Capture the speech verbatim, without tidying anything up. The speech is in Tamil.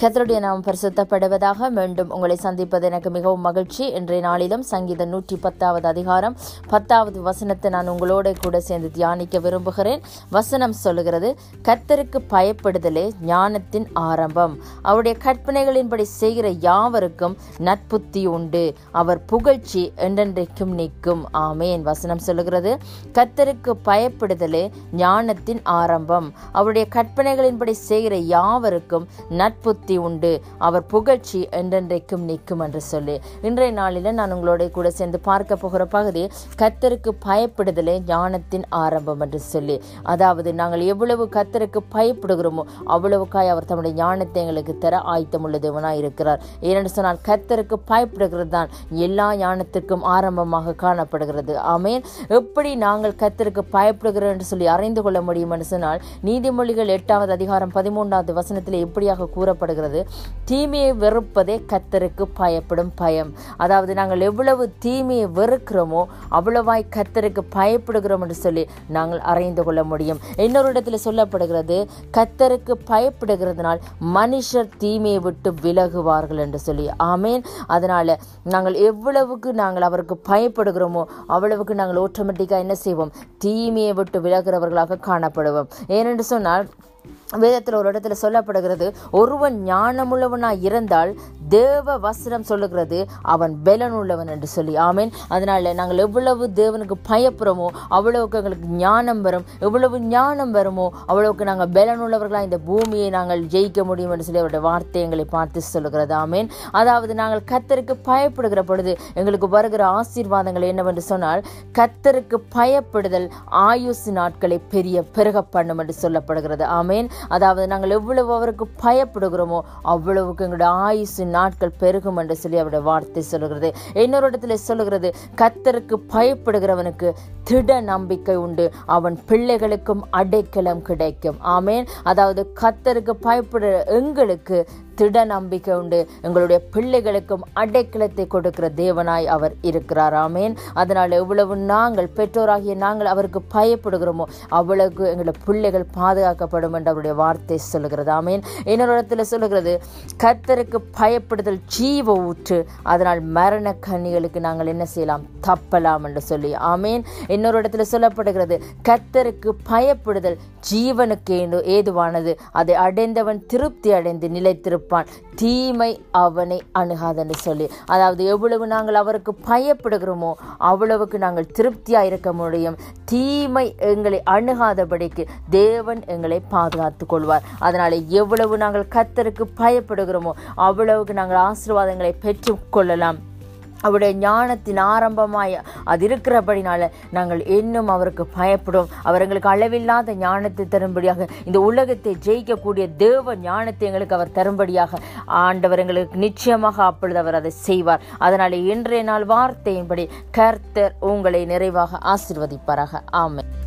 கர்த்தருடைய நாமம் பரிசுத்தப்படுவதாக. மீண்டும் உங்களை சந்திப்பது எனக்கு மிகவும் மகிழ்ச்சி. இன்றைய நாளிலும் சங்கீத நூற்றி பத்தாவது அதிகாரம் பத்தாவது வசனத்தை நான் உங்களோட கூட சேர்ந்து தியானிக்க விரும்புகிறேன். வசனம் சொல்லுகிறது, கர்த்தருக்கு பயப்படுதலே ஞானத்தின் ஆரம்பம், அவருடைய கற்பனைகளின்படி செய்கிற யாவருக்கும் நற்புத்தி உண்டு, அவர் புகழ்ச்சி என்றென்றைக்கும் நிற்கும். ஆமேன். வசனம் சொல்லுகிறது, கர்த்தருக்கு பயப்படுதலே ஞானத்தின் ஆரம்பம், அவருடைய கற்பனைகளின்படி செய்கிற யாவருக்கும் நற்புத்தி உண்டு, அவர் புகழ்ச்சி என்றென்றைக்கும் நிற்கும் என்று சொல்லி இன்றைய நாளில் நான் உங்களோட கூட சேர்ந்து பார்க்க போகிற பகுதி கர்த்தருக்கு பயப்படுதலே ஞானத்தின் ஆரம்பம் என்று சொல்லி, அதாவது நாங்கள் எவ்வளவு கர்த்தருக்கு பயப்படுகிறோமோ அவ்வளவுக்காய் அவர் தம்முடைய ஞானத்தை எங்களுக்கு தர ஆயத்தமுள்ள தேவனாய் இருக்கிறார். ஏனென்று சொன்னால் கர்த்தருக்கு பயப்படுகிறது தான் எல்லா ஞானத்திற்கும் ஆரம்பமாக காணப்படுகிறது. ஆமேன். எப்படி நாங்கள் கர்த்தருக்கு பயப்படுகிறோம் என்று சொல்லி அறிந்து கொள்ள முடியும் என்று சொன்னால் நீதிமொழிகள் எட்டாவது அதிகாரம் பதிமூன்றாவது வசனத்தில் எப்படியாக கூறப்படுகிறது, தீமையை வெறுப்பதே கர்த்தருக்கு பயப்படும் பயம். அதாவது நாங்கள் எவ்வளவு தீமையை வெறுக்கிறோமோ அவ்வளவாய் கர்த்தருக்கு பயப்படுகிறோம் என்று சொல்லி நாங்கள் அறிந்து கொள்ள முடியும். இன்னொரு இடத்துல சொல்லப்படுகிறது, கர்த்தருக்கு பயப்படுகிறதுனால் மனுஷர் தீமையை விட்டு விலகுவார்கள் என்று சொல்லி. ஆமேன். அதனால நாங்கள் எவ்வளவுக்கு நாங்கள் அவருக்கு பயப்படுகிறோமோ அவ்வளவுக்கு நாங்கள் ஆட்டோமேட்டிக்காக என்ன செய்வோம், தீமையை விட்டு விலகிறவர்களாக காணப்படுவோம். ஏனென்று சொன்னால் வேதத்தில் ஒரு இடத்துல சொல்லப்படுகிறது, ஒருவன் ஞானமுள்ளவனாய் இருந்தால் தேவ வசனம் சொல்லுகிறது அவன் பலனுள்ளவன் என்று சொல்லி. ஆமேன். அதனால நாங்கள் எவ்வளவு தேவனுக்கு பயப்படுறோமோ அவ்வளவுக்கு எங்களுக்கு ஞானம் வரும், எவ்வளவு ஞானம் வருமோ அவ்வளவுக்கு நாங்கள் பலனுள்ளவர்களாக இந்த பூமியை நாங்கள் ஜெயிக்க முடியும் என்று சொல்லி அவருடைய வார்த்தை எங்களை பார்த்து சொல்லுகிறது. ஆமேன். அதாவது நாங்கள் கர்த்தருக்கு பயப்படுகிற பொழுது எங்களுக்கு வருகிற ஆசீர்வாதங்கள் என்னவென்று சொன்னால் கர்த்தருக்கு பயப்படுதல் ஆயுசு நாட்களை பெரிய பெருக பண்ணும் என்று சொல்லப்படுகிறது. ஆமேன். அதாவது நாங்கள் எவ்வளவு அவருக்கு பயப்படுகிறோமோ அவ்வளவுக்கு எங்களுடைய ஆயுசு நாட்கள் பெருகும் என்று சொல்லி அவருடைய வார்த்தை சொல்லுகிறது. இன்னொரு இடத்துல சொல்லுகிறது, கர்த்தருக்கு பயப்படுகிறவனுக்கு திட நம்பிக்கை உண்டு, அவன் பிள்ளைகளுக்கும் அடைக்கலம் கிடைக்கும். ஆமேன். அதாவது கர்த்தருக்கு பயப்படுற எங்களுக்கு திட நம்பிக்கை உண்டு, எங்களுடைய பிள்ளைகளுக்கும் அடைக்கலத்தை கொடுக்கிற தேவனாய் அவர் இருக்கிறார். ஆமேன். அதனால் எவ்வளவு நாங்கள் பெற்றோராகிய நாங்கள் அவருக்கு பயப்படுகிறோமோ அவ்வளவுக்கு எங்களுடைய பிள்ளைகள் பாதுகாக்கப்படும் என்று அவருடைய வார்த்தை சொல்லுகிறது. ஆமேன். இன்னொரு இடத்துல சொல்லுகிறது, கர்த்தருக்கு பயப்படுதல் ஜீவ ஊற்று, அதனால் மரண கண்ணிகளுக்கு நாங்கள் என்ன செய்யலாம், தப்பலாம் என்று சொல்லி. ஆமேன். இன்னொரு இடத்துல சொல்லப்படுகிறது, கர்த்தருக்கு பயப்படுதல் ஜீவனுக்கு ஏதுவானது, அதை அடைந்தவன் திருப்தி அடைந்து நிலைத்திருப்பான், தீமை அவனை அணுகாது என்று சொல்லி. அதாவது எவ்வளவு நாங்கள் அவருக்கு பயப்படுகிறோமோ அவ்வளவுக்கு நாங்கள் திருப்தியாக இருக்க முடியும், தீமை எங்களை அணுகாதபடிக்கு தேவன் எங்களை பாதுகாத்துக் கொள்வார். அதனால எவ்வளவு நாங்கள் கர்த்தருக்கு பயப்படுகிறோமோ அவ்வளவுக்கு நாங்கள் ஆசீர்வாதங்களை பெற்றுக்கொள்ளலாம். அவருடைய ஞானத்தின் ஆரம்பமாய் அது இருக்கிறபடினால நாங்கள் இன்னும் அவருக்கு பயப்படும், அவர் எங்களுக்கு அளவில்லாத ஞானத்தை தரும்படியாக இந்த உலகத்தை ஜெயிக்கக்கூடிய தேவ ஞானத்தை எங்களுக்கு அவர் தரும்படியாக ஆண்டவர் எங்களுக்கு நிச்சயமாக அப்பொழுது அவர் அதை செய்வார். அதனால் இன்றைய நாள் வார்த்தையின்படி கர்த்தர் உங்களை நிறைவாக ஆசீர்வதிப்பாராக. ஆமென்.